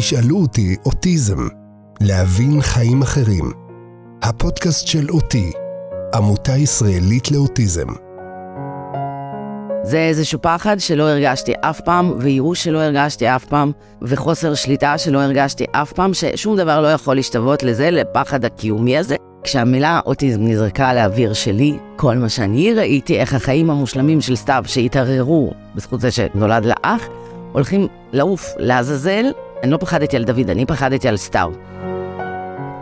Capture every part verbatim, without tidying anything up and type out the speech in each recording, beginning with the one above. תשאלו אותי אוטיזם, להבין חיים אחרים. הפודקאסט של אותי, עמותה ישראלית לאוטיזם. זה איזשהו פחד שלא הרגשתי אף פעם, וייאוש שלא הרגשתי אף פעם, וחוסר שליטה שלא הרגשתי אף פעם, ששום דבר לא יכול להשתוות לזה, לפחד הקיומי הזה. כשהמילה אוטיזם נזרקה על האוויר שלי, כל מה שאני ראיתי, איך החיים המושלמים של סתיו שהתערערו, בזכות זה שנולד לאח, הולכים לעוף, לעזאזל. אני לא פחדתי על דוד, אני פחדתי על סתיו.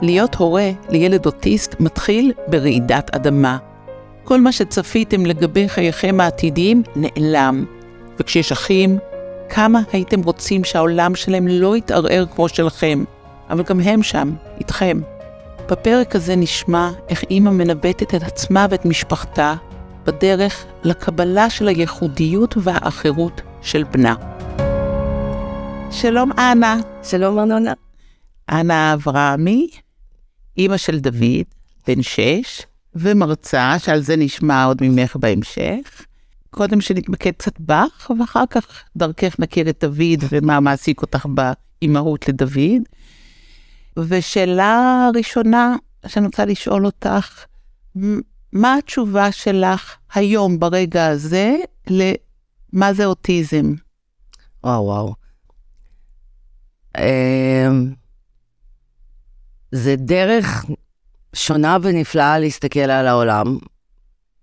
להיות הורה לילד אוטיסט מתחיל ברעידת אדמה. כל מה שצפיתם לגבי חייכם העתידיים נעלם. וכשיש אחים, כמה הייתם רוצים שהעולם שלהם לא יתערער כמו שלכם, אבל גם הם שם, איתכם. בפרק הזה נשמע איך אמא מנבטת את עצמה ואת משפחתה בדרך לקבלה של הייחודיות והאחרות של בנה. שלום אנה. שלום ארנונה. אנה אברהמי, אמא של דוד, בן שש, ומרצה, שעל זה נשמע עוד ממך בהמשך. קודם שנתמקד קצת בך, ואחר כך דרכך נכיר את דוד ומה מעסיק אותך באימהות לדוד. ושאלה הראשונה שאני רוצה לשאול אותך, מה התשובה שלך היום ברגע הזה למה זה אוטיזם? וואו וואו. זה דרך שונה ונפלאה להסתכל על העולם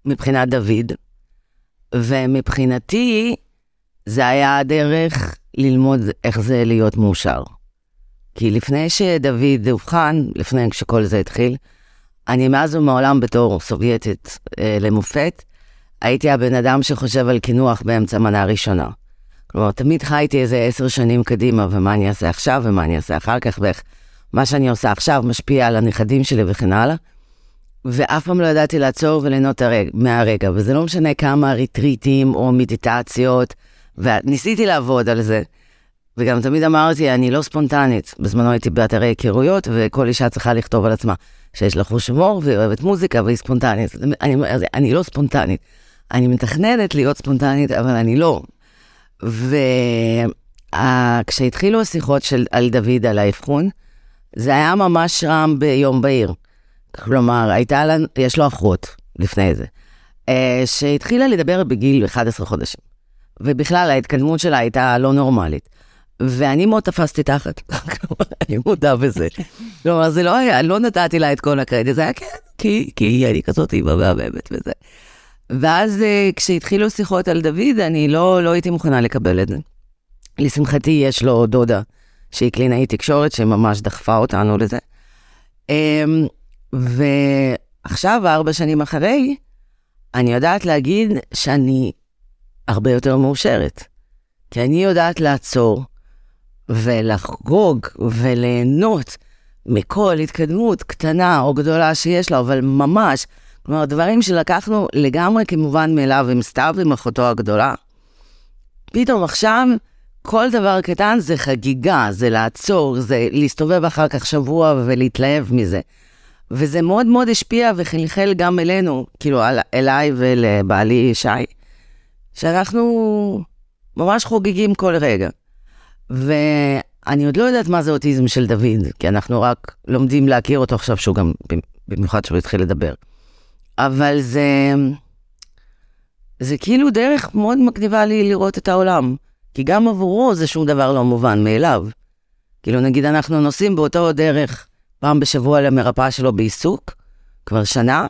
מבחינת דוד, ומבחינתי זה היה הדרך ללמוד איך זה להיות מאושר. כי לפני שדוד הובחן, לפני שכל זה התחיל, אני מאז ומעולם בתור סובייטית אה, למופת, הייתי הבן אדם שחושב על כינוח באמצע מנה ראשונה. כלומר, תמיד חייתי איזה עשר שנים קדימה, ומה אני אעשה עכשיו, ומה אני אעשה אחר כך, ואיך מה שאני עושה עכשיו משפיע על הנכדים שלי וכן הלאה, ואף פעם לא ידעתי לעצור וליהנות הרג... מהרגע, וזה לא משנה כמה ריטריטים או מדיטציות, וניסיתי לעבוד על זה. וגם תמיד אמרתי, אני לא ספונטנית. בזמנו הייתי באתרי היכרויות, וכל אישה צריכה לכתוב על עצמה, שיש לה חוש הומור, והיא אוהבת מוזיקה, והיא ספונטנית. אני, אני לא ספונטנית. אני מתכננת להיות ספונטנית, אבל אני לא. וכשהתחילו השיחות של, על דוד, על האבחון, זה היה ממש רם ביום בהיר. כלומר, הייתה לה, יש לו אחות לפני זה, שהתחילה לדבר בגיל אחד עשר חודשים. ובכלל, ההתקדמות שלה הייתה לא נורמלית. ואני מאוד תפסתי תחת, אני מודה בזה. כלומר, זה לא היה, לא נתתי לה את כל הקרדיט, זה היה כן, כי, כי אני כזאת אימא באמת וזה. ואז כשהתחילו שיחות על דוד, אני לא, לא הייתי מוכנה לקבל את זה. לשמחתי, יש לו דודה, שהיא קלינאית תקשורת, שממש דחפה אותנו לזה. ועכשיו, ארבע שנים אחרי, אני יודעת להגיד שאני הרבה יותר מאושרת. כי אני יודעת לעצור, ולחגוג וליהנות מכל התקדמות קטנה או גדולה שיש לה, אבל ממש, כלומר, דברים שלקחנו לגמרי כמובן מאליו עם סתיו, עם אחותו הגדולה. פתאום עכשיו, כל דבר קטן זה חגיגה, זה לעצור, זה להסתובב אחר כך שבוע ולהתלהב מזה. וזה מאוד מאוד השפיע וחלחל גם אלינו, כאילו אליי ולבעלי שי, שאנחנו ממש חוגגים כל רגע. ואני עוד לא יודעת מה זה אוטיזם של דוד, כי אנחנו רק לומדים להכיר אותו עכשיו, שהוא גם במיוחד שהוא התחיל לדבר. אבל זה, זה כאילו דרך מאוד מקדיבה לי לראות את העולם, כי גם עבורו זה שום דבר לא מובן מאליו. כאילו נגיד אנחנו נוסעים באותו דרך פעם בשבוע למרפאה שלו בעיסוק, כבר שנה,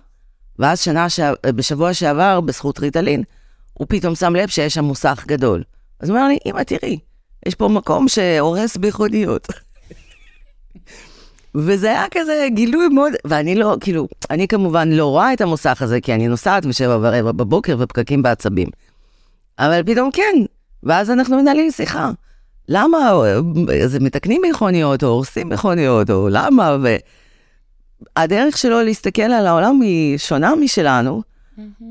ואז שנה ש... בשבוע שעבר בזכות ריטלין, הוא פתאום שם לב שיש שם מוסך גדול. אז הוא אומר לי, אמא תראי, יש פה מקום שהורס ביחודיות. וזה היה כזה גילוי מאוד, ואני לא, כאילו, אני כמובן לא רואה את המוסך הזה, כי אני נוסעת בשבע ורבע בבוקר ופקקים בעצבים. אבל פתאום כן, ואז אנחנו מנהלים שיחה. למה, אז מתקנים מכוניות, או הורסים מכוניות, או למה, והדרך שלו להסתכל על העולם היא שונה משלנו,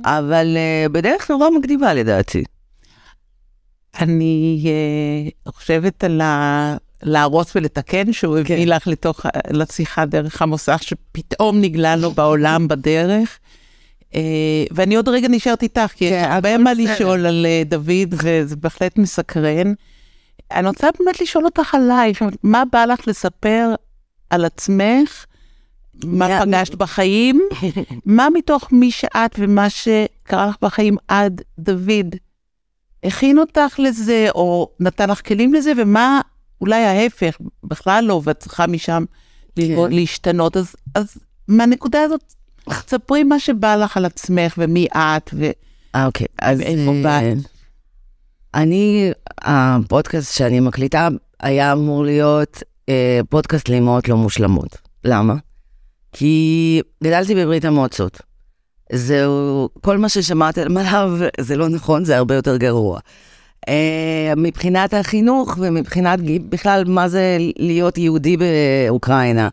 אבל בדרך נורא מקדימה לדעתי. אני חושבת על להרוס ולתקן, שהוא הביא לך לשיחה דרך המוסך, שפתאום נגלה לו בעולם בדרך, ואני עוד רגע נשארת איתך, כי יש הרבה מה לשאול על דוד, וזה בהחלט מסקרן. אני רוצה באמת לשאול אותך עליי, מה בא לך לספר על עצמך, מה פגשת בחיים, מה מתוך מי שאת ומה שקרה לך בחיים עד דוד, הכין אותך לזה או נתן לך כלים לזה, ומה אולי ההפך, בכלל לא, ואת צריכה משם להשתנות, אז, אז מהנקודה הזאת, תספרי מה שבא לך על עצמך ומי את ו... אוקיי, אז אני, הפודקאסט שאני מקליטה היה אמור להיות פודקאסט לאמהות לא מושלמות. למה? כי גדלתי בברית המועצות. זהו, כל מה ששמעת עליו זה לא נכון, זה הרבה יותר גרוע. מבחינת החינוך ומבחינת בכלל מה זה להיות יהודי באוקראינה.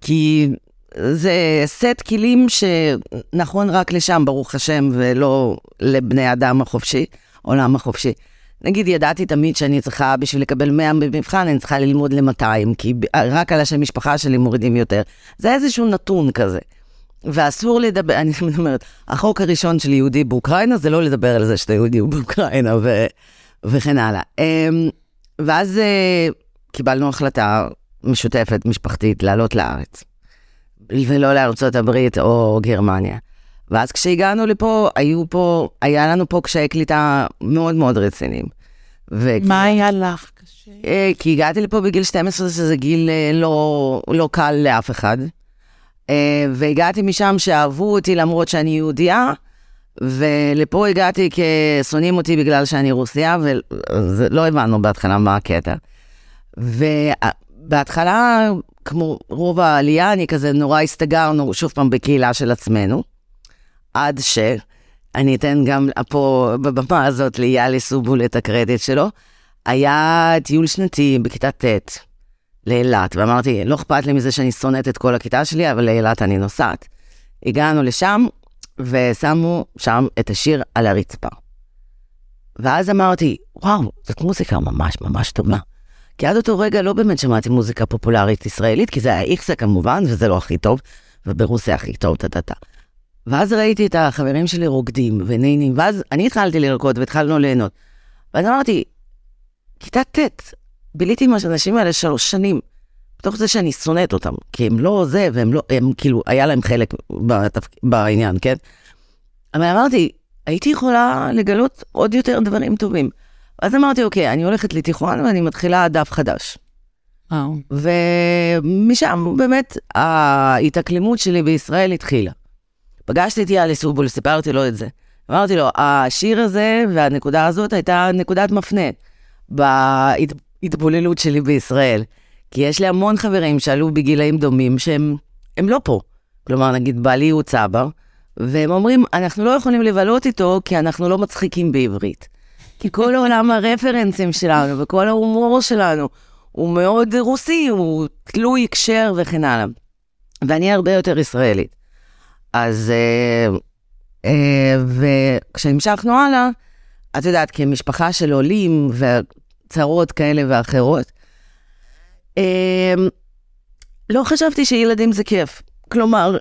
כי... זה סט כלים שנכון רק לשם, ברוך השם, ולא לבני אדם החופשי, עולם החופשי. נגיד, ידעתי תמיד שאני צריכה, בשביל לקבל מאה במבחן, אני צריכה ללמוד ל-מאתיים, כי רק על השם משפחה שלי מורידים יותר. זה איזשהו נתון כזה. ואסור לדבר, אני אומרת, החוק הראשון של יהודי באוקראינה, זה לא לדבר על זה שאתה יהודי באוקראינה, ו... וכן הלאה. ואז קיבלנו החלטה משותפת, משפחתית, לעלות לארץ. ולא לארצות הברית או גרמניה. ואז כשהגענו לפה, היו פה, היה לנו פה קשיי קליטה מאוד מאוד רציניים. וכי... מה היה לך קשה? כי הגעתי לפה בגיל שתים עשרה, שזה גיל לא, לא קל לאף אחד. והגעתי משם שאהבו אותי למרות שאני יהודייה, ולפה הגעתי כשונאים אותי בגלל שאני רוסיה, ולא הבנו בהתחלה מה הקטע. ובהתחלה... כמו רוב העלייה, אני כזה נורא הסתגרנו שוב פעם בקהילה של עצמנו, עד שאני אתן גם פה בבמה הזאת ליאלי סובול את הקרדיט שלו, היה טיול שנתי בכיתה ת' לאילת, ואמרתי, לא אכפת לי מזה שאני שונאת את כל הכיתה שלי, אבל לאילת אני נוסעת. הגענו לשם, ושמו שם את השיר על הרצפה. ואז אמרתי, וואו, זאת מוזיקה ממש ממש טובה. כי עד אותו רגע לא באמת שמעתי מוזיקה פופולרית ישראלית, כי זה היה איכסה כמובן, וזה לא הכי טוב, וברוסיה הכי טוב, תתתה. ואז ראיתי את החברים שלי רוקדים ונהנים, ואז אני התחלתי לרקוד והתחלנו ליהנות. ואז אמרתי, כיתה ת', ביליתי עם האנשים האלה שלוש שנים, בתוך זה שאני שונאת אותם, כי הם לא זה, והם לא, הם כאילו, היה להם חלק בתפק... בעניין, כן? אבל אמרתי, הייתי יכולה לגלות עוד יותר דברים טובים. אז אמרתי, אוקיי, אני הולכת לתיכון ואני מתחילה דף חדש. וואו. ומשם באמת ההתאקלימות שלי בישראל התחילה. פגשתי את יאליסורבול, סיפרתי לו את זה. אמרתי לו, השיר הזה והנקודה הזאת הייתה נקודת מפנה בהתבוללות שלי בישראל. כי יש לי המון חברים שעלו בגילאים דומים שהם הם לא פה. כלומר, נגיד, בעלי הוא צבר, והם אומרים, אנחנו לא יכולים לבלות איתו כי אנחנו לא מצחיקים בעברית. כי כל העולם הרפרנסים שלנו וכל ההומור שלנו הוא מאוד רוסי, הוא תלוי הקשר וכן הלאה. ואני הרבה יותר ישראלית. אז אה, אה, וכשהמשכנו הלאה, את יודעת, כמשפחה של עולים וצרות כאלה ואחרות, אה, לא חשבתי שילדים זה כיף. כלומר,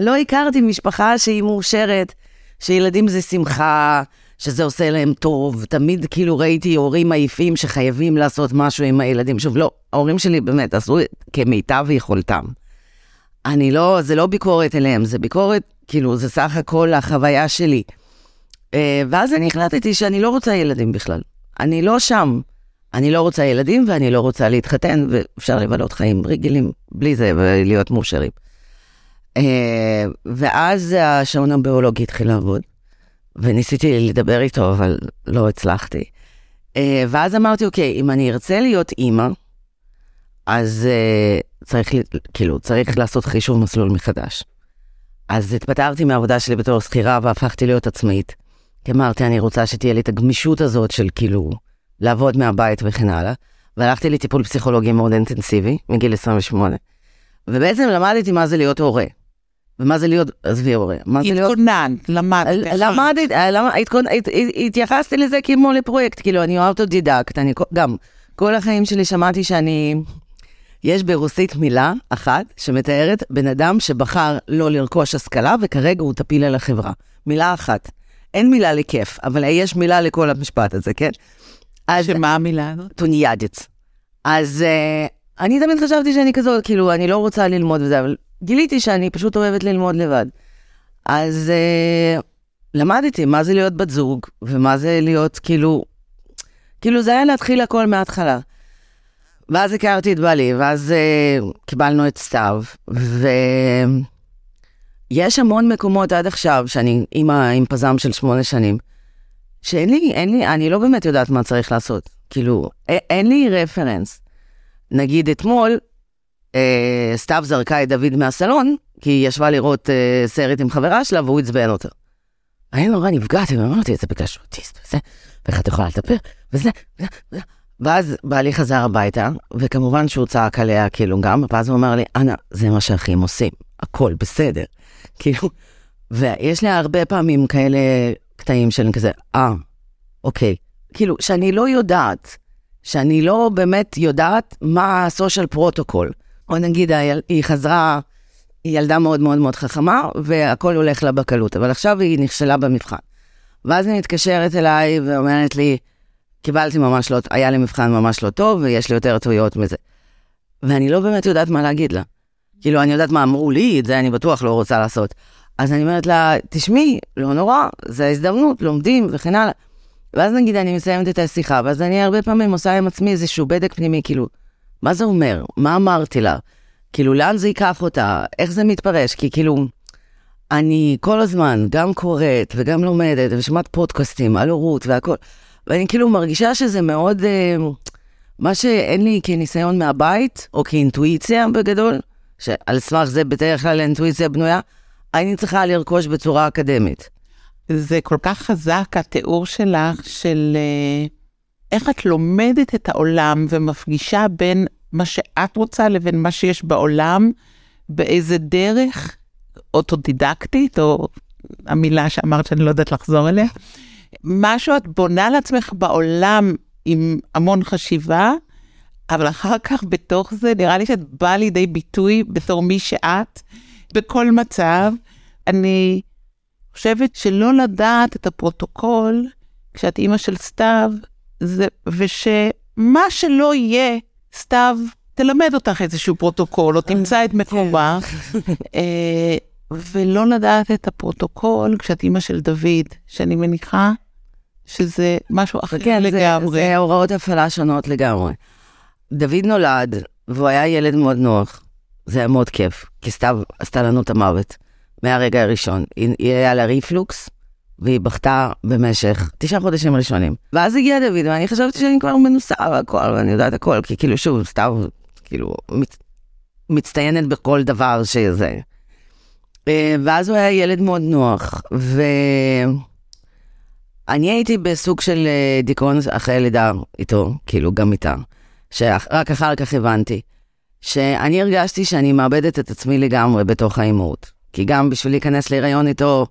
לא הכרתי משפחה שהיא מאושרת, שילדים זה שמחה, שזה עושה להם טוב, תמיד כאילו ראיתי הורים עייפים שחייבים לעשות משהו עם הילדים. שוב, לא, ההורים שלי באמת עשו כמיטב ויכולתם. אני לא, זה לא ביקורת אליהם, זה ביקורת, כאילו, זה סך הכל החוויה שלי. ואז אני החלטתי שאני לא רוצה ילדים בכלל. אני לא שם. אני לא רוצה ילדים ואני לא רוצה להתחתן, ואפשר לבלות חיים רגילים בלי זה ולהיות מאושרים. ואז השעון הביולוגי התחיל לעבוד. וניסיתי לדבר איתו, אבל לא הצלחתי. ואז אמרתי, אוקיי, אם אני ארצה להיות אימא, אז צריך, כאילו, צריך לעשות חישוב מסלול מחדש. אז התפטרתי מהעבודה שלי בתור שכירה, והפכתי להיות עצמאית. כי אמרתי, אני רוצה שתהיה לי את הגמישות הזאת של, כאילו, לעבוד מהבית וכן הלאה. והלכתי לטיפול פסיכולוגי מאוד אינטנסיבי, מגיל עשרים ושמונה. ובעצם למדתי מה זה להיות הורה. ומה זה להיות, עזבי הורה. התכונן, למד. למדתי, התייחסתי לזה כמו לפרויקט, כאילו אני אוטודידקט, אני גם, כל החיים שלי שמעתי שאני, יש ברוסית מילה אחת שמתארת בן אדם שבחר לא לרכוש השכלה, וכרגע הוא תפיל על החברה. מילה אחת. אין מילה לכיף, אבל יש מילה לכל המשפט הזה, כן? שמה המילה הזאת? טוניאדץ. אז uh, אני תמיד חשבתי שאני כזאת, כאילו, אני לא רוצה ללמוד וזה, אבל גיליתי שאני פשוט אוהבת ללמוד לבד. אז uh, למדתי מה זה להיות בת זוג, ומה זה להיות, כאילו, כאילו זה היה להתחיל הכל מההתחלה. ואז הכרתי את בעלי, ואז uh, קיבלנו את סתיו, ו... יש המון מקומות עד עכשיו, שאני אימא עם פזם של שמונה שנים, שאין לי, אין לי, אני לא באמת יודעת מה צריך לעשות. כאילו, אין לי רפרנס. נגיד אתמול, אה, סתיו זרקה את דוד מהסלון, כי היא ישבה לראות אה, סרט עם חברה שלה, והוא הצבן אותה. אני נורא נפגעתי, ואמרתי, זה בגלל שהוא אוטיסט, וזה, ואיך את יכולה לטפר, וזה, וזה, וזה. ואז בעלי חזר הביתה, וכמובן שהוא צעק עליה, כאילו גם, ואז הוא אמר לי, אנה, זה מה שאחים עושים, הכל בסדר. כאילו, ויש לי הרבה פעמים כאלה קטעים שאני כזה, אה, אוקיי. כאילו, שאני לא יודעת, שאני לא באמת יודעת מה הסושל פרוטוקול. או נגיד, היא חזרה, היא ילדה מאוד מאוד מאוד חכמה, והכל הולך לה בקלות, אבל עכשיו היא נכשלה במבחן. ואז היא מתקשרת אליי ואומרת לי, קיבלתי ממש לא, היה לי מבחן ממש לא טוב, ויש לי יותר טעויות מזה. ואני לא באמת יודעת מה להגיד לה. כאילו, אני יודעת מה אמרו לי, את זה אני בטוח לא רוצה לעשות. אז אני אומרת לה, תשמעי, לא נורא, זה הזדמנות, לומדים וכן הלאה. ואז נגיד, אני מסיימת את השיחה, ואז אני הרבה פעמים עושה עם עצמי איזשהו בדק פנימי, כאילו, מה זה אומר? מה אמרתי לה? כאילו, לאן זה ייקח אותה? איך זה מתפרש? כי כאילו, אני כל הזמן גם קוראת וגם לומדת, ושמעת פודקאסטים, על הורות והכל. ואני כאילו מרגישה שזה מאוד, אה, מה שאין לי כניסיון מהבית, או כאינטואיציה בגדול, שעל סמך זה בדרך כלל אינטואיציה בנויה, אני צריכה לרכוש בצורה אקדמית. זה כל כך חזק התיאור שלך, של איך את לומדת את העולם, ומפגישה בין מה שאת רוצה לבין מה שיש בעולם, באיזה דרך אוטודידקטית, או המילה שאמרת שאני לא יודעת לחזור אליה, משהו את בונה לעצמך בעולם עם המון חשיבה, אבל אחר כך בתוך זה נראה לי שאת באה לידי ביטוי בתור מי שאת, בכל מצב. אני חושבת שלא לדעת את הפרוטוקול, כשאת אימא של סתיו, זה, ושמה שלא יהיה, סתיו תלמד אותך איזשהו פרוטוקול, או תמצא את מקומה, ולא לדעת את הפרוטוקול, כשאת אימא של דוד, שאני מניחה שזה משהו אחר כן, לגמרי. זה, זה הוראות הפעלה שונות לגמרי. דוד נולד, והוא היה ילד מאוד נוח. זה היה מאוד כיף, כי סתיו עשתה לנו את המוות. מהרגע הראשון. היא, היא היה לה ריפלוקס, והיא בכתה במשך תשעה חודשים ראשונים. ואז הגיע דוד, ואני חשבתי שאני כבר מנוסה והכל, ואני יודעת הכל, כי כאילו שוב, סתיו כאילו, מצ... מצטיינת בכל דבר שזה. ואז הוא היה ילד מאוד נוח, ואני הייתי בסוג של דיכאון אחרי לידה איתו, כאילו גם איתה. שרק אחר כך הבנתי, שאני הרגשתי שאני מאבדת את עצמי לגמרי בתוך האימהות. כי גם בשביל להיכנס להיריון איתו,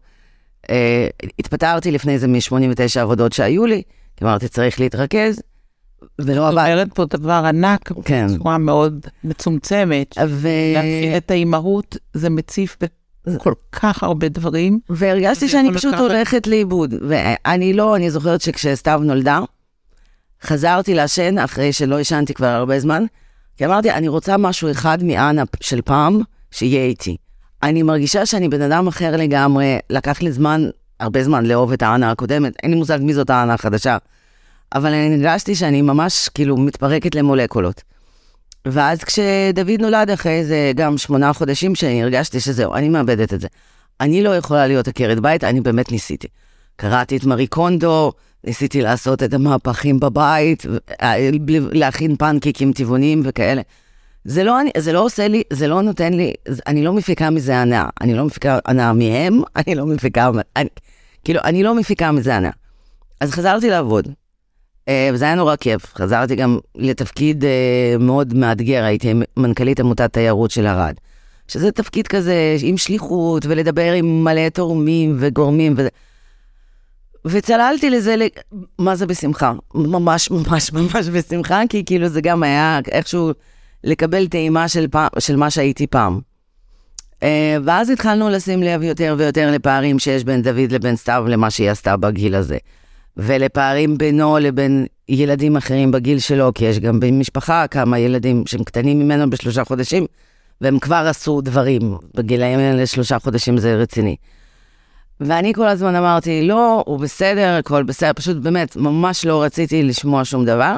אה, התפטרתי לפני זה מ-שמונים ותשע עבודות שהיו לי, כי אמרתי, צריך להתרכז, ולא הבא... זאת אומרת פה דבר ענק, כן. בצורה מאוד מצומצמת, ו... להתחיל את האימהות, זה מציף בכל כך הרבה דברים. והרגשתי שאני פשוט לקחת... הולכת לאיבוד, ואני לא, אני זוכרת שכשסתיו נולדה, חזרתי לשן, אחרי שלא ישנתי כבר הרבה זמן, כי אמרתי, אני רוצה משהו אחד מאנה של פעם, שיהיה איתי. אני מרגישה שאני בן אדם אחר לגמרי, לקח לי זמן, הרבה זמן, לאהוב את האנה הקודמת, אין לי מושג מי זאת האנה החדשה, אבל אני נגשתי שאני ממש, כאילו, מתפרקת למולקולות. ואז כשדוד נולד אחרי זה, גם שמונה חודשים, שאני הרגשתי שזהו, אני מאבדת את זה. אני לא יכולה להיות עקרת בית, אני באמת ניסיתי. קראתי את מרי קונדו, ניסיתי לעשות את המהפכים בבית, להכין פנקיקים טבעונים וכאלה. זה לא, זה לא עושה לי, זה לא נותן לי, אני לא מפיקה מזה ענה, אני לא מפיקה ענה מהם, אני לא מפיקה, אני, כאילו, אני לא מפיקה מזה ענה. אז חזרתי לעבוד, וזה היה נורא כיף. חזרתי גם לתפקיד מאוד מאתגר, הייתי מנכ"לית עמותת תיירות של ערד, שזה תפקיד כזה עם שליחות ולדבר עם מלא תורמים וגורמים וזה. וצללתי לזה, מה זה בשמחה? ממש ממש ממש בשמחה, כי כאילו זה גם היה איכשהו לקבל טעימה של, פעם, של מה שהייתי פעם. ואז התחלנו לשים לב יותר ויותר לפערים שיש בין דוד לבין סתיו, למה שהיא עשתה בגיל הזה. ולפערים בינו לבין ילדים אחרים בגיל שלו, כי יש גם במשפחה כמה ילדים שהם קטנים ממנו בשלושה חודשים, והם כבר עשו דברים, בגילאים האלה שלושה חודשים זה רציני. ואני כל הזמן אמרתי, לא, הוא בסדר, הכל בסדר, פשוט באמת ממש לא רציתי לשמוע שום דבר,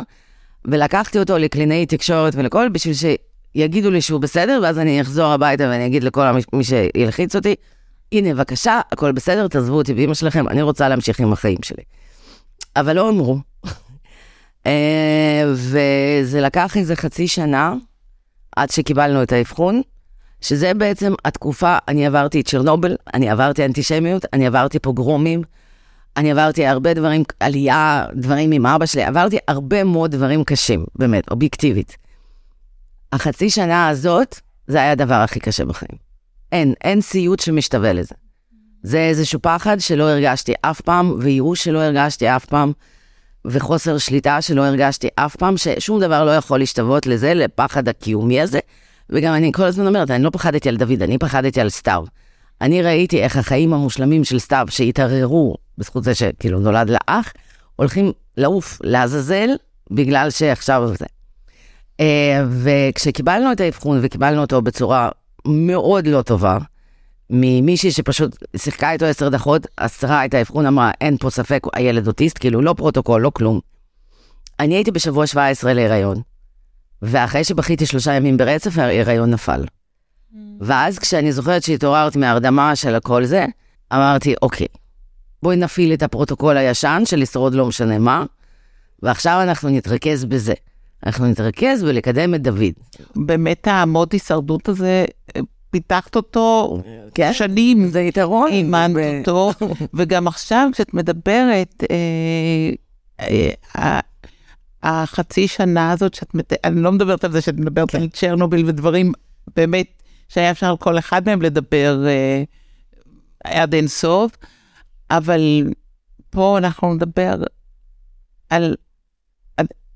ולקחתי אותו לקלינאי תקשורת ולכל, בשביל שיגידו לי שהוא בסדר, ואז אני אחזור הביתה ואני אגיד לכל מי שילחיץ אותי, הנה, בבקשה, הכל בסדר, תעזבו אותי באמא שלכם, אני רוצה להמשיך עם החיים שלי. אבל לא אמרו. וזה לקח איזה חצי שנה, עד שקיבלנו את האבחון, שזה בעצם התקופה, אני עברתי את צ'רנובל, אני עברתי אנטישמיות, אני עברתי פוגרומים, אני עברתי הרבה דברים, עלייה, דברים עם אבא שלי, עברתי הרבה מאוד דברים קשים, באמת, אובייקטיבית. החצי שנה הזאת, זה היה הדבר הכי קשה בחיים. אין, אין סיוט שמשתווה לזה. זה איזשהו פחד שלא הרגשתי אף פעם, וייאוש שלא הרגשתי אף פעם, וחוסר שליטה שלא הרגשתי אף פעם, ששום דבר לא יכול להשתוות לזה, לפחד הקיומי הזה, וגם אני כל הזמן אומרת, אני לא פחדתי על דוד, אני פחדתי על סתיו. אני ראיתי איך החיים המושלמים של סתיו, שהתערערו בזכות זה שכאילו נולד לאח, הולכים לעוף, לעזאזל, בגלל שעכשיו זה. וכשקיבלנו את האבחון, וקיבלנו אותו בצורה מאוד לא טובה, ממישהי שפשוט שיחקה איתו עשר דחות, עשרה את האבחון, אמרה, אין פה ספק, הילד אוטיסט, כאילו לא פרוטוקול, לא כלום. אני הייתי בשבוע שבע עשרה להיריון, ואחרי שבכיתי שלושה ימים ברצף, ההיריון נפל. Mm. ואז כשאני זוכרת שהתעוררת מהרדמה של הכל זה, אמרתי, אוקיי, בואי נפיל את הפרוטוקול הישן, שלשרוד לא משנה מה, ועכשיו אנחנו נתרכז בזה. אנחנו נתרכז ולקדם את דוד. באמת העמוד הישרדות הזה... פיתחת אותו שנים, זה יתרון, אימנת אותו, וגם עכשיו כשאת מדברת, החצי שנה הזאת, אני לא מדברת על זה שאת מדברת על צ'רנוביל ודברים, באמת שהיה אפשר על כל אחד מהם לדבר עד אין סוף, אבל פה אנחנו נדבר על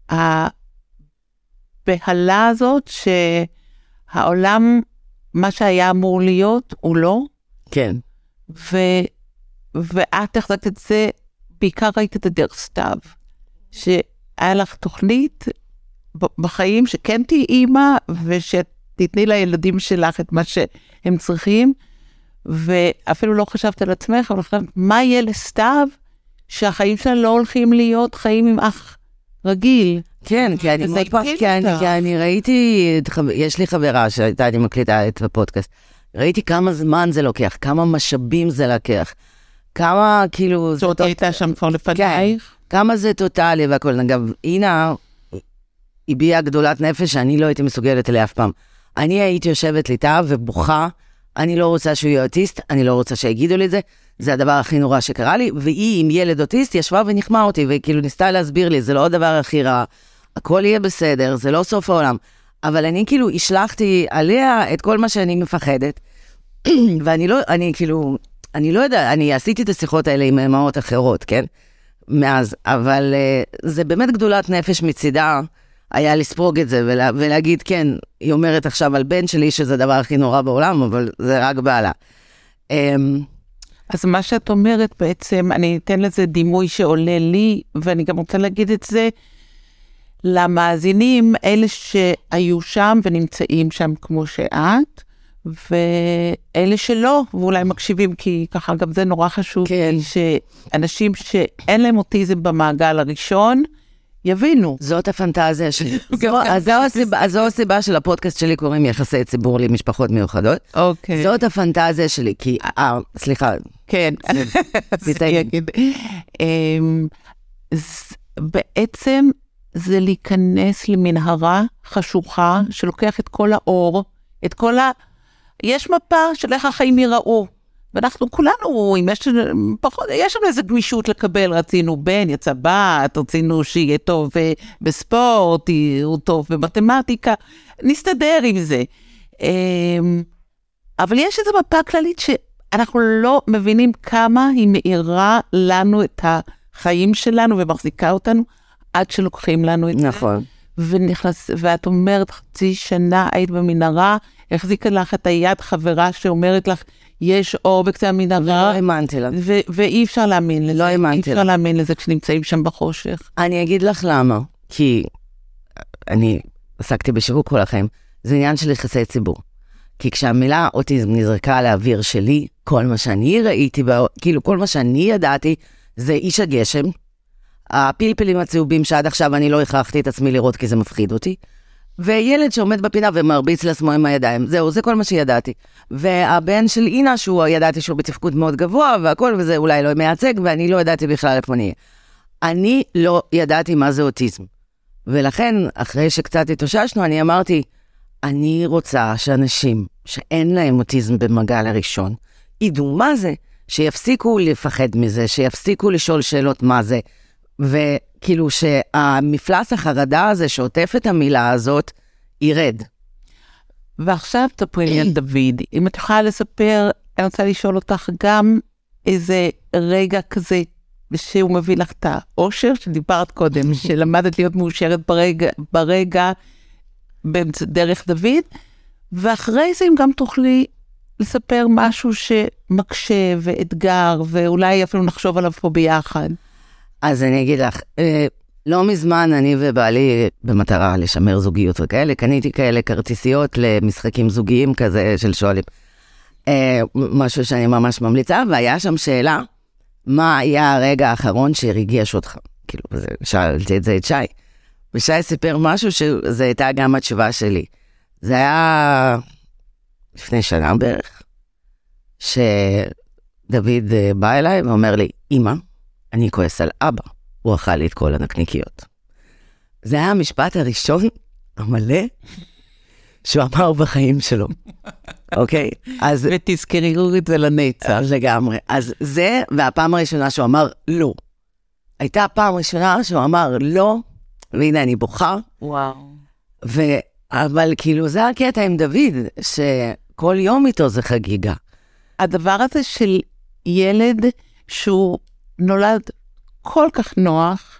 הבהלה הזאת שהעולם... מה שהיה אמור להיות, הוא לא. כן. ו... ואת החזקת את זה, בעיקר ראית את הדרך סתיו, שהיה לך תוכנית בחיים, שכן תהי אימא, ושתתני לילדים שלך את מה שהם צריכים, ואפילו לא חשבת על עצמך, אבל חשבת, מה יהיה לסתיו, שהחיים שלה לא הולכים להיות חיים עם אח רגיל. כן, כי אני, מאוד פח, כי, אני, כי אני ראיתי, יש לי חברה שהייתה, אני מקליטה את הפודקאסט, ראיתי כמה זמן זה לוקח, כמה משאבים זה לקח, כמה כאילו... זאת הייתה שם כבר לפנייך. כן, כמה זה טוטלי והכל. אגב, הנה, היא ביאה גדולת נפש שאני לא הייתי מסוגלת אליה אף פעם. אני הייתי יושבת איתה ובוכה, אני לא רוצה שהוא יהיה אוטיסט, אני לא רוצה שיגידו לי את זה, זה הדבר הכי נורא שקרה לי, והיא עם ילד אוטיסט ישבה ונחמה אותי, וכאילו ניסתה להסביר לי, זה לא הדבר הכי רע, הכל יהיה בסדר, זה לא סוף העולם. אבל אני כאילו השלחתי עליה את כל מה שאני מפחדת, ואני לא, אני כאילו, אני לא יודע, אני עשיתי את השיחות האלה עם אמהות אחרות, כן? מאז, אבל זה באמת גדולת נפש מצידה, היה לספוג את זה ולה, ולהגיד, כן, היא אומרת עכשיו על בן שלי, שזה הדבר הכי נורא בעולם, אבל זה רק בעלה. אז מה שאת אומרת בעצם, אני אתן לזה דימוי שעולה לי, ואני גם רוצה להגיד את זה, למאזינים, אלה שהיו שם ונמצאים שם כמו שאת, ואלה שלא, ואולי מקשיבים, כי ככה גם זה נורא חשוב, כן. שאנשים שאין להם אוטיזם במעגל הראשון, יבינו. זאת הפנטזיה שלי. אז זו הסיבה של הפודקאסט שלי, קוראים יחסי ציבור למשפחות מיוחדות. אוקיי. זאת הפנטזיה שלי, כי... סליחה. כן. בעצם... זה להיכנס למנהרה חשוכה, שלוקח את כל האור, את כל ה... יש מפה של איך החיים יראו, ואנחנו כולנו רואים, יש לנו איזו גמישות לקבל, רצינו בן, יצא בת, רצינו שיהיה טוב בספורט, הוא טוב במתמטיקה, נסתדר עם זה. אבל יש איזו מפה כללית שאנחנו לא מבינים כמה היא מאירה לנו את החיים שלנו ומחזיקה אותנו, עד שלוקחים לנו את נכון. זה. נכון. ואת אומרת, חצי שנה היית במנהרה, החזיקה לך את היד חברה שאומרת לך, יש אור בקצה המנהרה. לא האמנתי לך. ו- ואי אפשר להאמין לזה. לא האמנתי לך. אי אפשר להאמין לזה כשנמצאים שם בחושך. אני אגיד לך למה, כי אני עסקתי בשיווק כל החיים, זה עניין של יחסי ציבור. כי כשהמילה אוטיזם נזרקה על האוויר שלי, כל מה שאני ראיתי, כאילו כל מה שאני ידעתי, זה איש הגשם, הפלפלים הצהובים שעד עכשיו אני לא הכרחתי את עצמי לראות כי זה מפחיד אותי, וילד שעומד בפינה ומרביץ לעצמו עם הידיים, זהו, זה כל מה שידעתי. והבן של אינה, שהוא ידעתי שהוא בתפקוד מאוד גבוה, והכל, וזה אולי לא מייצג, ואני לא ידעתי בכלל איפה אני. אני לא ידעתי מה זה אוטיזם. ולכן, אחרי שקצת התאוששנו, אני אמרתי, אני רוצה שאנשים שאין להם אוטיזם במעגל הראשון, ידעו מה זה, שיפסיקו לפחד מזה, שיפסיקו לשאול שאלות מה זה, וכאילו שהמפלס החרדה הזה שעוטף את המילה הזאת ירד. ועכשיו תפרי על דוד, אם את יכולה לספר, אני רוצה לשאול אותך גם איזה רגע כזה שהוא מביא לך את האושר שדיברת קודם, שלמדת להיות מאושרת ברגע, ברגע דרך דוד, ואחרי זה אם גם תוכלי לספר משהו שמקשה ואתגר, ואולי אפילו נחשוב עליו פה ביחד. אז אני אגיד לך, לא מזמן אני ובעלי, במטרה לשמר זוגיות וכאלה, קניתי כאלה כרטיסיות למשחקים זוגיים כזה של שואלים. משהו שאני ממש ממליצה, והיה שם שאלה, מה היה הרגע האחרון שרגיש אותך? כאילו, שאלתי את זה את שי. ושי סיפר משהו שזה הייתה גם התשובה שלי. זה היה לפני שנה בערך, שדוד בא אליי ואומר לי, אמא, אני כועס על אבא, הוא אכל לי את כל הנקניקיות. זה היה המשפט הראשון המלא שהוא אמר בחיים שלו. אוקיי? אז ותזכרי את זה לנצח. לגמרי. אז זה, והפעם הראשונה שהוא אמר לא. הייתה הפעם הראשונה שהוא אמר לא, והנה אני בוכה. וואו. ו... אבל כאילו זה הקטע עם דוד, שכל יום איתו זה חגיגה. הדבר הזה של ילד שהוא נולד כל כך נוח,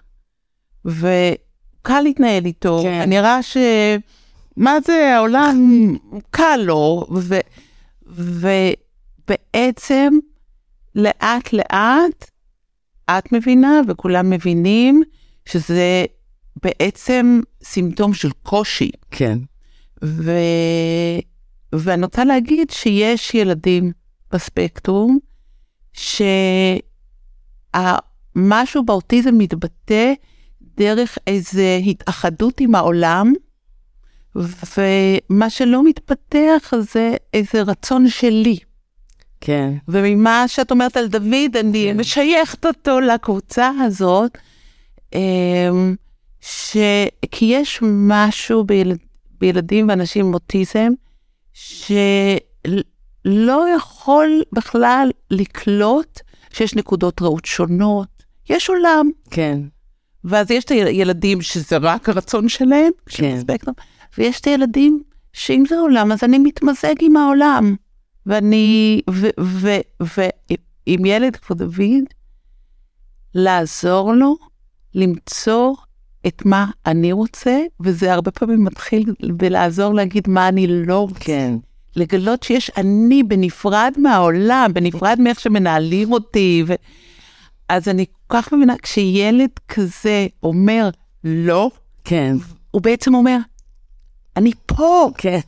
וקל להתנהל איתו. כן. אני רואה ש... מה זה, העולם קל לו, ו... ובעצם לאט לאט את מבינה וכולם מבינים שזה בעצם סימפטום של קושי. כן. ו... ואני רוצה להגיד שיש ילדים בספקטרום ש... משהו באוטיזם מתבטא דרך איזה התאחדות עם העולם, ומה שלא מתפתח זה איזה רצון שלי. כן. וממה שאת אומרת על דוד, אני משייכת אותו לקבוצה הזאת, ש... כי יש משהו ביל... בילדים ואנשים עם אוטיזם, שלא יכול בכלל לקלוט שיש נקודות ראות שונות, יש עולם. כן. ואז יש את הילדים שזה רק הרצון שלהם, כן. ויש את הילדים שאם זה עולם, אז אני מתמזג עם העולם. ואני, ו, ו, ו, עם ילד כמו דוד, לעזור לו למצוא את מה אני רוצה, וזה הרבה פעמים מתחיל בלעזור להגיד מה אני לא רוצה. כן. לגלות שיש אני בנפרד מהעולם, בנפרד מאיך שמנהלים אותי. ו... אז אני כל כך מבינה, כשילד כזה אומר לא, כן. הוא בעצם אומר, אני פה. כן.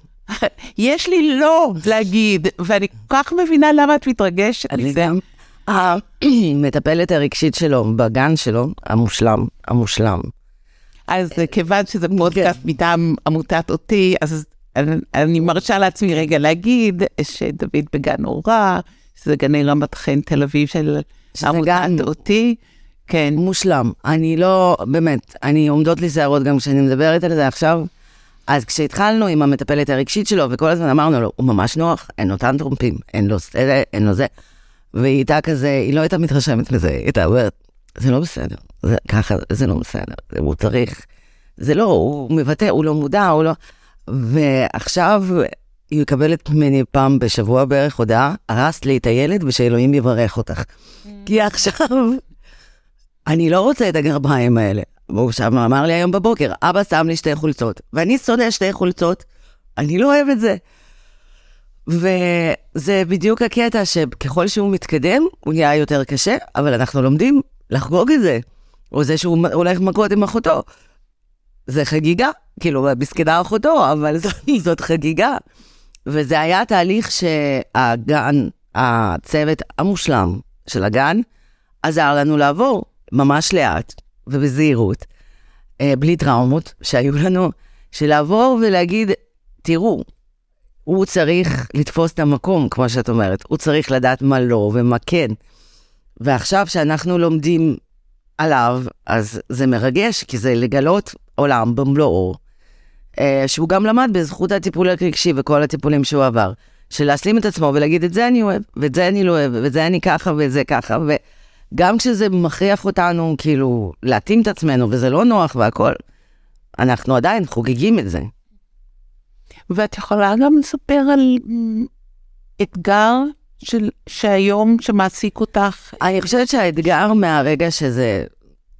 יש לי לא להגיד, ואני כל כך מבינה למה את מתרגשת. אני גם. המטפלת הרגשית שלו, בגן שלו, המושלם, המושלם. אז כיוון שזה פודקאסט מטעם עמותת אותי, אז... אני, אני מרשה לעצמי רגע להגיד שדוד בגן אורה, שזה גני רמת חן תל אביב של עמותת אותי. כן. מושלם. אני לא, באמת, אני עומדות לי שערות גם כשאני מדברת על זה עכשיו. אז כשהתחלנו עם המטפלת הרגשית שלו, וכל הזמן אמרנו לו, הוא ממש נוח, אין לו טנטרומפים, אין לו זה, אין לו זה. והיא הייתה כזה, היא לא הייתה מתרשמת מזה, היא הייתה אומרת, זה לא בסדר, זה, ככה, זה לא בסדר, זה, הוא צריך, זה לא, הוא מבטא, הוא לא מודע, הוא לא... ועכשיו היא מקבלת ממני פעם בשבוע בערך הודעה, הרסת לי את הילד ושאלוהים יברך אותך. כי עכשיו אני לא רוצה את הגרביים האלה. והוא שם אמר לי היום בבוקר, אבא שם לי שתי חולצות, ואני שונא שתי חולצות, אני לא אוהב את זה. וזה בדיוק הקטע שככל שהוא מתקדם, הוא נהיה יותר קשה, אבל אנחנו לומדים לחגוג את זה. או זה שהוא הולך מכות עם אחותו. זה חגיגה, כאילו, בסקדה אחותו, אבל זאת חגיגה. וזה היה תהליך שהגן, הצוות המושלם של הגן, עזר לנו לעבור ממש לאט ובזהירות, בלי טראומות שהיו לנו, שלעבור ולהגיד, תראו, הוא צריך לתפוס את המקום, כמו שאת אומרת, הוא צריך לדעת מה לא ומה כן. ועכשיו שאנחנו לומדים עליו, אז זה מרגש, כי זה לגלות עולם במלואו, שהוא גם למד בזכות הטיפול הרגשי וכל הטיפולים שהוא עבר, של להסלים את עצמו ולהגיד, את זה אני אוהב, ואת זה אני לא אוהב, ואת זה אני ככה, ואת זה ככה, וגם כשזה מכריח אותנו, כאילו, להתאים את עצמנו, וזה לא נוח והכל, אנחנו עדיין חוגגים את זה. ואת יכולה גם לספר על אתגר של, שהיום שמעסיק אותך? אני חושבת שהאתגר מהרגע שזה,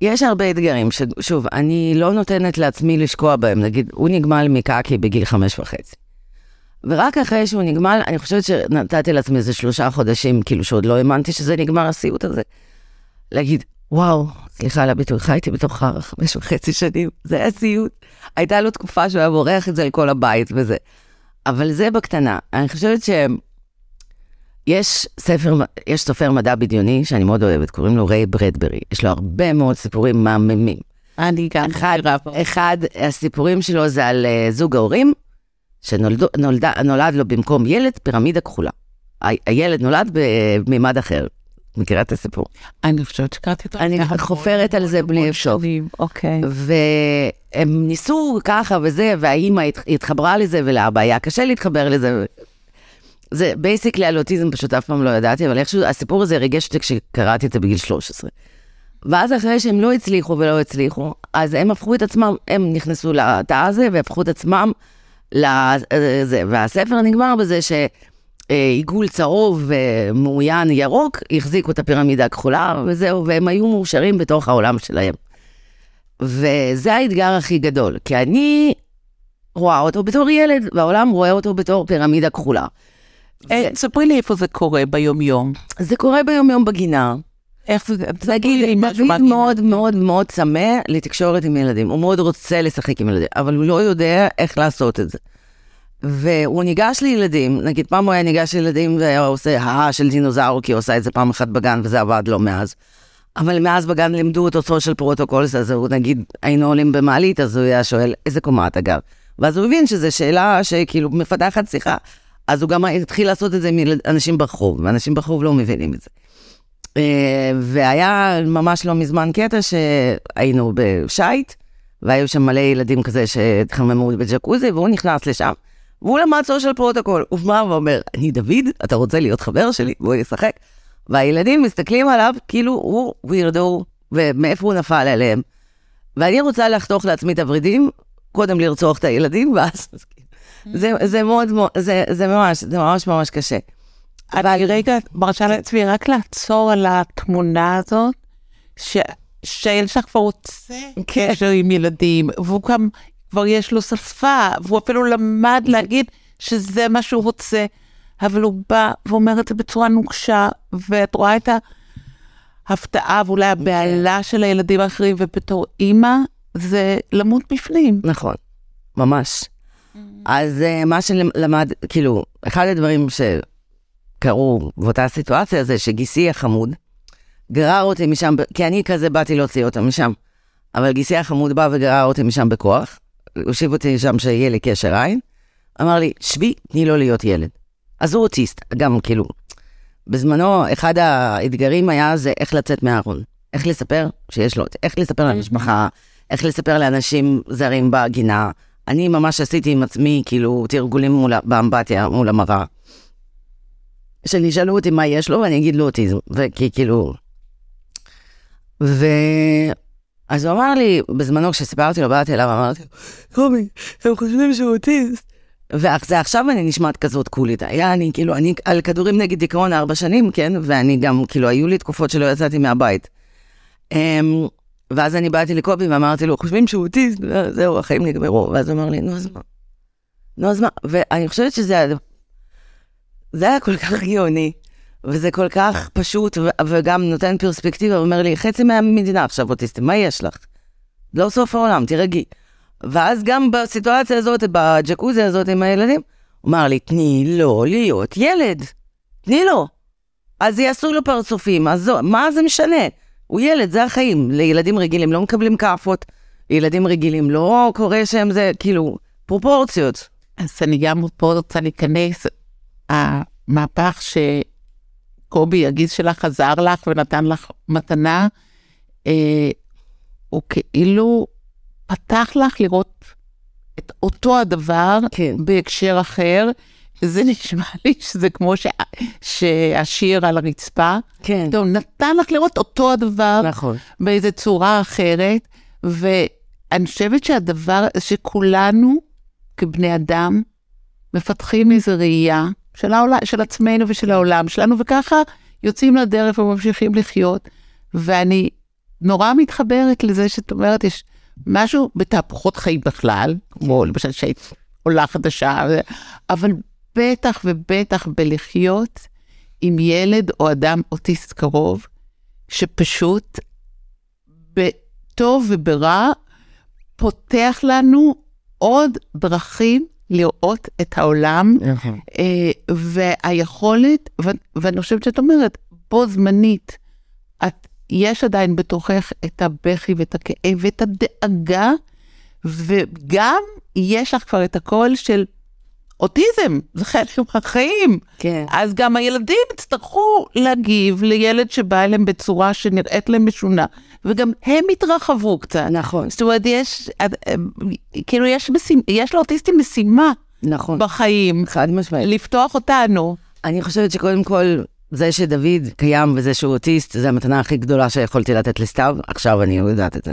יש הרבה אתגרים, ש, שוב, אני לא נותנת לעצמי לשקוע בהם, נגיד, הוא נגמל מקאקי בגיל חמש וחצי. ורק אחרי שהוא נגמל, אני חושבת שנתתי לעצמי איזה שלושה חודשים, כאילו שעוד לא האמנתי שזה נגמר הסיוט הזה. להגיד, וואו, סליחה על הביטוי, חייתי בתוך חמש וחצי שנים, זה היה סיוט. הייתה לו תקופה שהוא היה בורח את זה לכל הבית וזה. אבל זה בקטנה. אני חושבת שיש ספר, יש סופר מדע בדיוני שאני מאוד אוהבת, קוראים לו ריי ברדברי. יש לו הרבה מאוד סיפורים מהממים. אני גם חיירה פה. אחד הסיפורים שלו זה על זוג ההורים, שנולד לו במקום ילד פירמידה כחולה. הילד נולד במימד אחר. מכירה את הסיפור? אני חושבת שקראתי את זה. אני חופרת על זה בלי אפשרות. אוקיי. והם ניסו ככה וזה, והאימא התחברה לזה, ולאבא היה קשה להתחבר לזה. זה בייסיקלי על אוטיזם, פשוט אף פעם לא ידעתי, אבל איכשהו הסיפור הזה ריגש אותי כשקראתי את זה בגיל שלוש עשרה. ואז אחרי שהם לא הצליחו ולא הצליחו, אז הם הפכו את עצמם, הם נכנסו לתא הזה והפכו את עצמם, והספר נגמר בזה שעיגול צהוב ומעוין ירוק החזיקו את הפירמידה הכחולה וזהו, והם היו מאושרים בתוך העולם שלהם. וזה האתגר הכי גדול, כי אני רואה אותו בתור ילד והעולם רואה אותו בתור פירמידה כחולה. ספרי לי איפה זה קורה ביום יום. זה קורה ביום יום בגינה. דוד מאוד מאוד מאוד צמא לתקשורת עם ילדים, הוא מאוד רוצה לשחק עם ילדים, אבל הוא לא יודע איך לעשות את זה. והוא ניגש לילדים, נגיד פעם הוא היה ניגש לילדים והיה עושה האה של דינוזאור, כי הוא עושה את זה פעם אחת בגן וזה עבד לו מאז. אבל מאז בגן לימדו אותו סוג של פרוטוקולס, אז הוא נגיד היינו עולים במעלית, אז הוא היה שואל איזה קומה אתה גר. ואז הוא הבין שזו שאלה שכאילו מפתחת שיחה, אז הוא גם התחיל לעשות את זה עם אנשים ברחוב, ואנשים ברחוב לא מבינים את זה. והיה ממש לא מזמן קטע שהיינו בשייט, והיו שם מלא ילדים כזה שהתחממו בג'קוזי, והוא נכנס לשם, והוא למד סושיאל פרוטוקול. הוא בא ואומר, אני דוד, אתה רוצה להיות חבר שלי? בוא נשחק. והילדים מסתכלים עליו כאילו הוא וירדו, ומאיפה הוא נפל עליהם. ואני רוצה לחתוך לעצמי את הורידים, קודם לרצוח את הילדים, ואז זה, זה מאוד, זה, זה ממש, זה ממש ממש קשה. אני רגע מרשה לעצמי רק לעצור על התמונה הזאת, ששייל שלך כבר רוצה קשר עם ילדים, והוא גם כבר יש לו שפה, והוא אפילו למד להגיד שזה מה שהוא רוצה, אבל הוא בא ואומר את זה בצורה נוקשה, ואת רואה את ההפתעה ואולי הבעלה של הילדים האחרים, ובתור אימא זה למות בפנים. נכון, ממש. אז מה שלמד, כאילו, אחד הדברים ש... קראו, ואותה הסיטואציה הזה שגיסי החמוד גרר אותי משם, כי אני כזה באתי להוציא אותה משם, אבל גיסי החמוד בא וגרר אותי משם בכוח, הושיב אותי שם שיהיה לי קשר עין, אמר לי, שבי, תני לו להיות ילד. אז הוא אוטיסט, גם כאילו, בזמנו אחד האתגרים היה זה איך לצאת מהארון, איך לספר שיש לו, איך לספר למשפחה, איך לספר לאנשים זרים בגינה. אני ממש עשיתי עם עצמי כאילו תרגולים מול, באמבטיה מול המראה. שנשאלו אותי מה יש לו, ואני אגיד לו אותי, וכי כאילו... ו... אז הוא אמר לי, בזמנו כשסיפרתי לו, באתי אליו, אמרתי, קומי, הם חושבים שהוא אוטיסט. ועכשיו אני נשמעת כזאת קולית. היה אני, כאילו, אני על כדורים נגד דיכאון ארבע שנים, כן? ואני גם, כאילו, היו לי תקופות שלא יצאתי מהבית. ואז אני באתי לקובי ואמרתי לו, חושבים שהוא אוטיסט, זהו, החיים נגמרו. ואז הוא אמר לי, נו, אז מה? נו, אז מה? ואני חושבת שזה... זה היה כל כך גיוני, וזה כל כך פשוט, וגם נותן פרספקטיבה, ואומר לי, חצי מהמדינה עכשיו אוטיסטים, מה יש לך? לא סוף העולם, תירגעי. ואז גם בסיטואציה הזאת, בג'קוזיה הזאת עם הילדים, הוא אמר לי, תני לו להיות ילד. תני לו. אז יעשו לו פרצופים, אז מה זה משנה? הוא ילד, זה החיים. לילדים רגילים לא מקבלים כעפות, לילדים רגילים לא קורה שהם זה, כאילו, פרופורציות. אז אני גם פה רוצה להיכנס, המהפך שקובי, הגיז שלך, עזר לך ונתן לך מתנה, אה, הוא כאילו פתח לך לראות את אותו הדבר, כן. בהקשר אחר, זה נשמע לי שזה כמו ש... שהשיר על הרצפה, כן. טוב, נתן לך לראות אותו הדבר, נכון. באיזו צורה אחרת, ואני חושבת שהדבר, שכולנו כבני אדם, מפתחים איזו ראייה, של, העול... של עצמנו ושל העולם שלנו, וככה יוצאים לדרך וממשיכים לחיות, ואני נורא מתחברת לזה שאת אומרת, יש משהו בתהפכות חיים בכלל, כמו למשל שהיית עולה חדשה, אבל בטח ובטח בלחיות עם ילד או אדם אוטיסט קרוב, שפשוט בטוב וברע פותח לנו עוד דרכים לראות את העולם, והיכולת, ואני חושבת שאת אומרת, בו זמנית, את יש עדיין בתוכך את הבכי ואת הכאב ואת הדאגה, וגם יש לך כבר את הקול של אוטיזם, זה חלק מהחיים. כן. אז גם הילדים יצטרכו להגיב לילד שבא אליהם בצורה שנראית להם משונה, וגם הם התרחבו קצת. נכון. זאת אומרת, יש, כאילו יש, משימה, יש לאוטיסטים משימה, נכון. בחיים. חד משמעית. לפתוח אותנו. אני חושבת שקודם כל, זה שדוד קיים וזה שהוא אוטיסט, זה המתנה הכי גדולה שיכולתי לתת לסתיו, עכשיו אני לא יודעת את זה.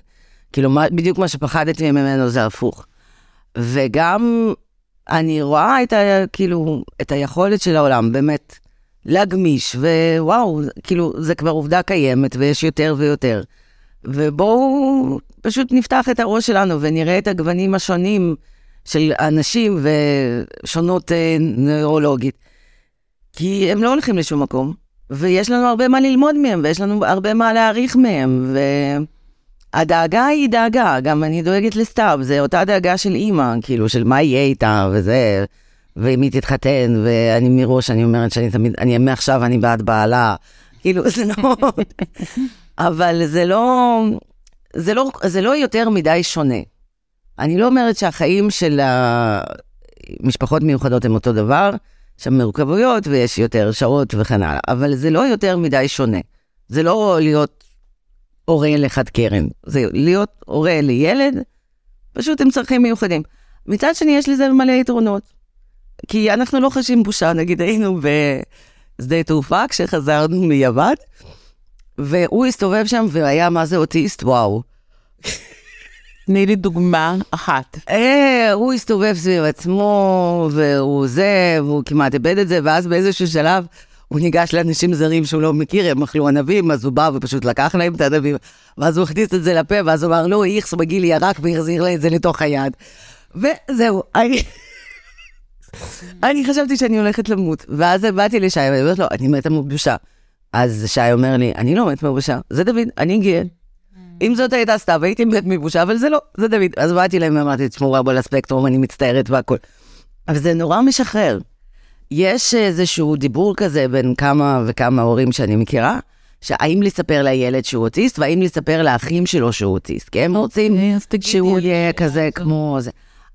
כאילו, בדיוק מה שפחדתי ממנו זה הפוך. וגם אני רואה את, ה, כאילו, את היכולת של העולם, באמת, להגמיש, ווואו, כאילו, זה כבר עובדה קיימת, ויש יותר ויותר. ובואו פשוט נפתח את הראש שלנו, ונראה את הגוונים השונים של אנשים, ושונות אה, נוירולוגית. כי הם לא הולכים לשום מקום, ויש לנו הרבה מה ללמוד מהם, ויש לנו הרבה מה להעריך מהם, והדאגה היא דאגה, גם אני דואגת לסתיו, זה אותה דאגה של אימא, כאילו, של מה יהיה איתה, וזה, ואם היא תתחתן, ואני מראש, אני אומרת שאני תמיד, אני מעכשיו, אני בעד בעלה, כאילו, זה לא, אבל זה לא, זה לא, זה לא יותר מדי שונה. אני לא אומרת שהחיים של המשפחות מיוחדות הם אותו דבר, שם מורכבויות ויש יותר שעות וכן הלאה, אבל זה לא יותר מדי שונה. זה לא להיות הורה לחד קרן, זה להיות הורה לילד, פשוט עם צרכים מיוחדים. מצד שני יש לזה מלא יתרונות, כי אנחנו לא חשים בושה, נגיד היינו בשדה תעופה כשחזרנו מיוון, והוא הסתובב שם והיה מה זה אוטיסט, וואו. תני לי דוגמה אחת. הוא הסתובב סביב עצמו, והוא זה, והוא כמעט איבד את זה, ואז באיזשהו שלב הוא ניגש לאנשים זרים שהוא לא מכיר, הם אכלו ענבים, אז הוא בא ופשוט לקח להם את הענבים, ואז הוא הכניס את זה לפה, ואז הוא אמר, לא, איכס מגיע לי ירק, והחזיר לה את זה לתוך היד. וזהו, אני... אני חשבתי שאני הולכת למות, ואז באתי לשי, ואני אומרת לו, אני מתה מבושה. אז שי אומר לי, אני לא מת מבושה, זה דוד, אני גאה. אם זאת הייתה סתיו, הייתי מת מבושה, אבל זה לא, זה דוד. אז באתי להם ואמרתי, תשמורה בו לספקטרום, אני מצטערת והכל. אבל זה נורא משחרר. יש איזשהו דיבור כזה בין כמה וכמה הורים שאני מכירה, שהאם לספר לילד שהוא אוטיסט, והאם לספר לאחים שלו שהוא אוטיסט, כי הם רוצים שהוא יהיה כזה כמו זה.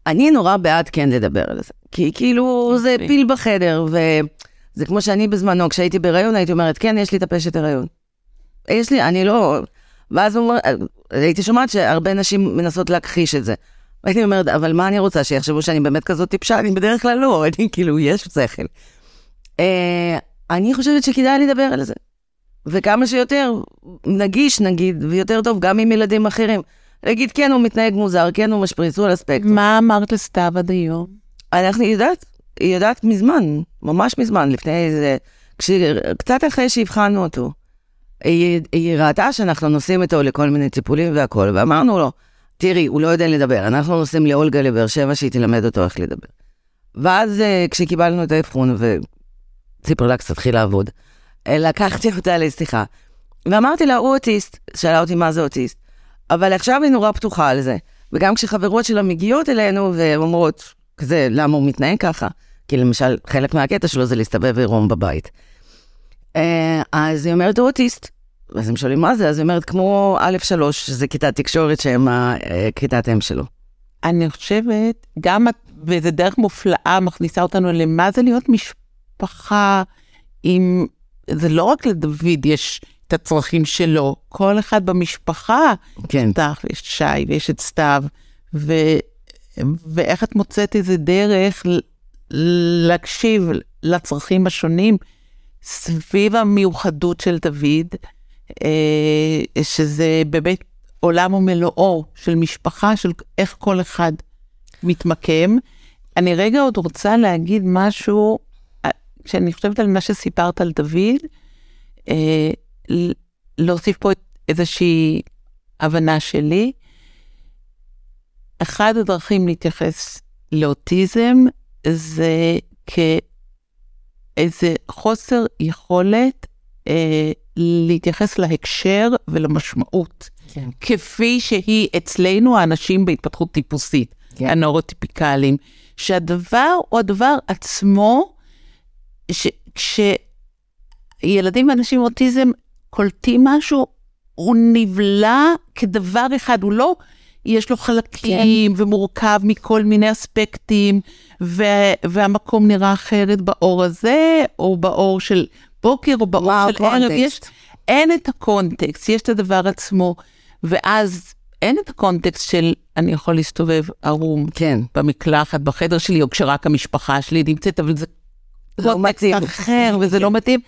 אני נורא בעד כן לדבר על זה, כי כאילו זה פיל בחדר, וזה כמו שאני בזמנו, כשהייתי בהיריון, הייתי אומרת, כן, יש לי את הפשט הריון. יש לי, אני לא... ואז הוא אומר, הייתי שומעת שהרבה נשים מנסות להכחיש את זה. הייתי אומרת, אבל מה אני רוצה? שיחשבו שאני באמת כזאת טיפשה? אני בדרך כלל לא, אני כאילו, יש שכל. אני חושבת שכדאי לדבר על זה. וכמה שיותר נגיש, נגיד, ויותר טוב, גם עם ילדים אחרים. להגיד, כן, הוא מתנהג מוזר, כן, הוא משפריץ, הוא על הספקטרום. מה אמרת לסתיו עד היום? אנחנו יודעת, היא יודעת מזמן, ממש מזמן, לפני איזה, קצת אחרי שהבחנו אותו. היא, היא ראתה שאנחנו נוסעים איתו לכל מיני טיפולים והכל, ואמרנו לו, תראי, הוא לא יודע לדבר, אנחנו נוסעים לאולגה לבאר שבע שהיא תלמד אותו איך לדבר. ואז כשקיבלנו את האבחון ציפרלקס התחיל לעבוד, לקחתי אותה לשיחה, ואמרתי לה, הוא אוטיסט, שאלה אותי מה זה אוטיסט, אבל עכשיו היא נורא פתוחה על זה, וגם כשחברות שלה מגיעות אלינו, ואומרות, כזה, למה הוא מתנהג ככה? כי למשל, חלק מהקטע שלו זה להסתובב עירום בבית. אז היא אומרת, הוא אוטיסט, אז הם שואלים מה זה, אז היא אומרת, כמו א' שלוש, שזה כיתת תקשורת שהם כיתת הם שלו. אני חושבת, גם את, וזה דרך מופלאה, מכניסה אותנו למה זה להיות משפחה, עם, זה לא רק לדוד, יש את הצרכים שלו, כל אחד במשפחה, כן. שתך, יש את שי ויש את סתיו, ו, ואיך את מוצאת איזה דרך להקשיב לצרכים השונים, סביב המיוחדות של דוד, שזה באמת עולם ומלואו של משפחה, של איך כל אחד מתמקם. אני רגע עוד רוצה להגיד משהו, כשאני חושבת על מה שסיפרת על דוד, להוסיף פה איזושהי הבנה שלי. אחד הדרכים להתייחס לאוטיזם, זה כאיזה חוסר יכולת אה, להתייחס להקשר ולמשמעות, כן. כפי שהיא אצלנו האנשים בהתפתחות טיפוסית, כן. הנאורוטיפיקליים, שהדבר או הדבר עצמו, שכשילדים ואנשים עם אוטיזם קולטים משהו, הוא נבלע כדבר אחד, הוא לא... יש לו חלקים, כן. ומורכב מכל מיני אספקטים, ו- והמקום נראה אחרת באור הזה, או באור של בוקר, או באור וואו, של ערב. יש, אין את הקונטקסט, יש את הדבר עצמו, ואז אין את הקונטקסט של, אני יכול להסתובב ערום, כן. במקלחת, בחדר שלי, או כשרק המשפחה שלי נמצאת, אבל זה לא מתאים. אחר, וזה כן. לא מתאים.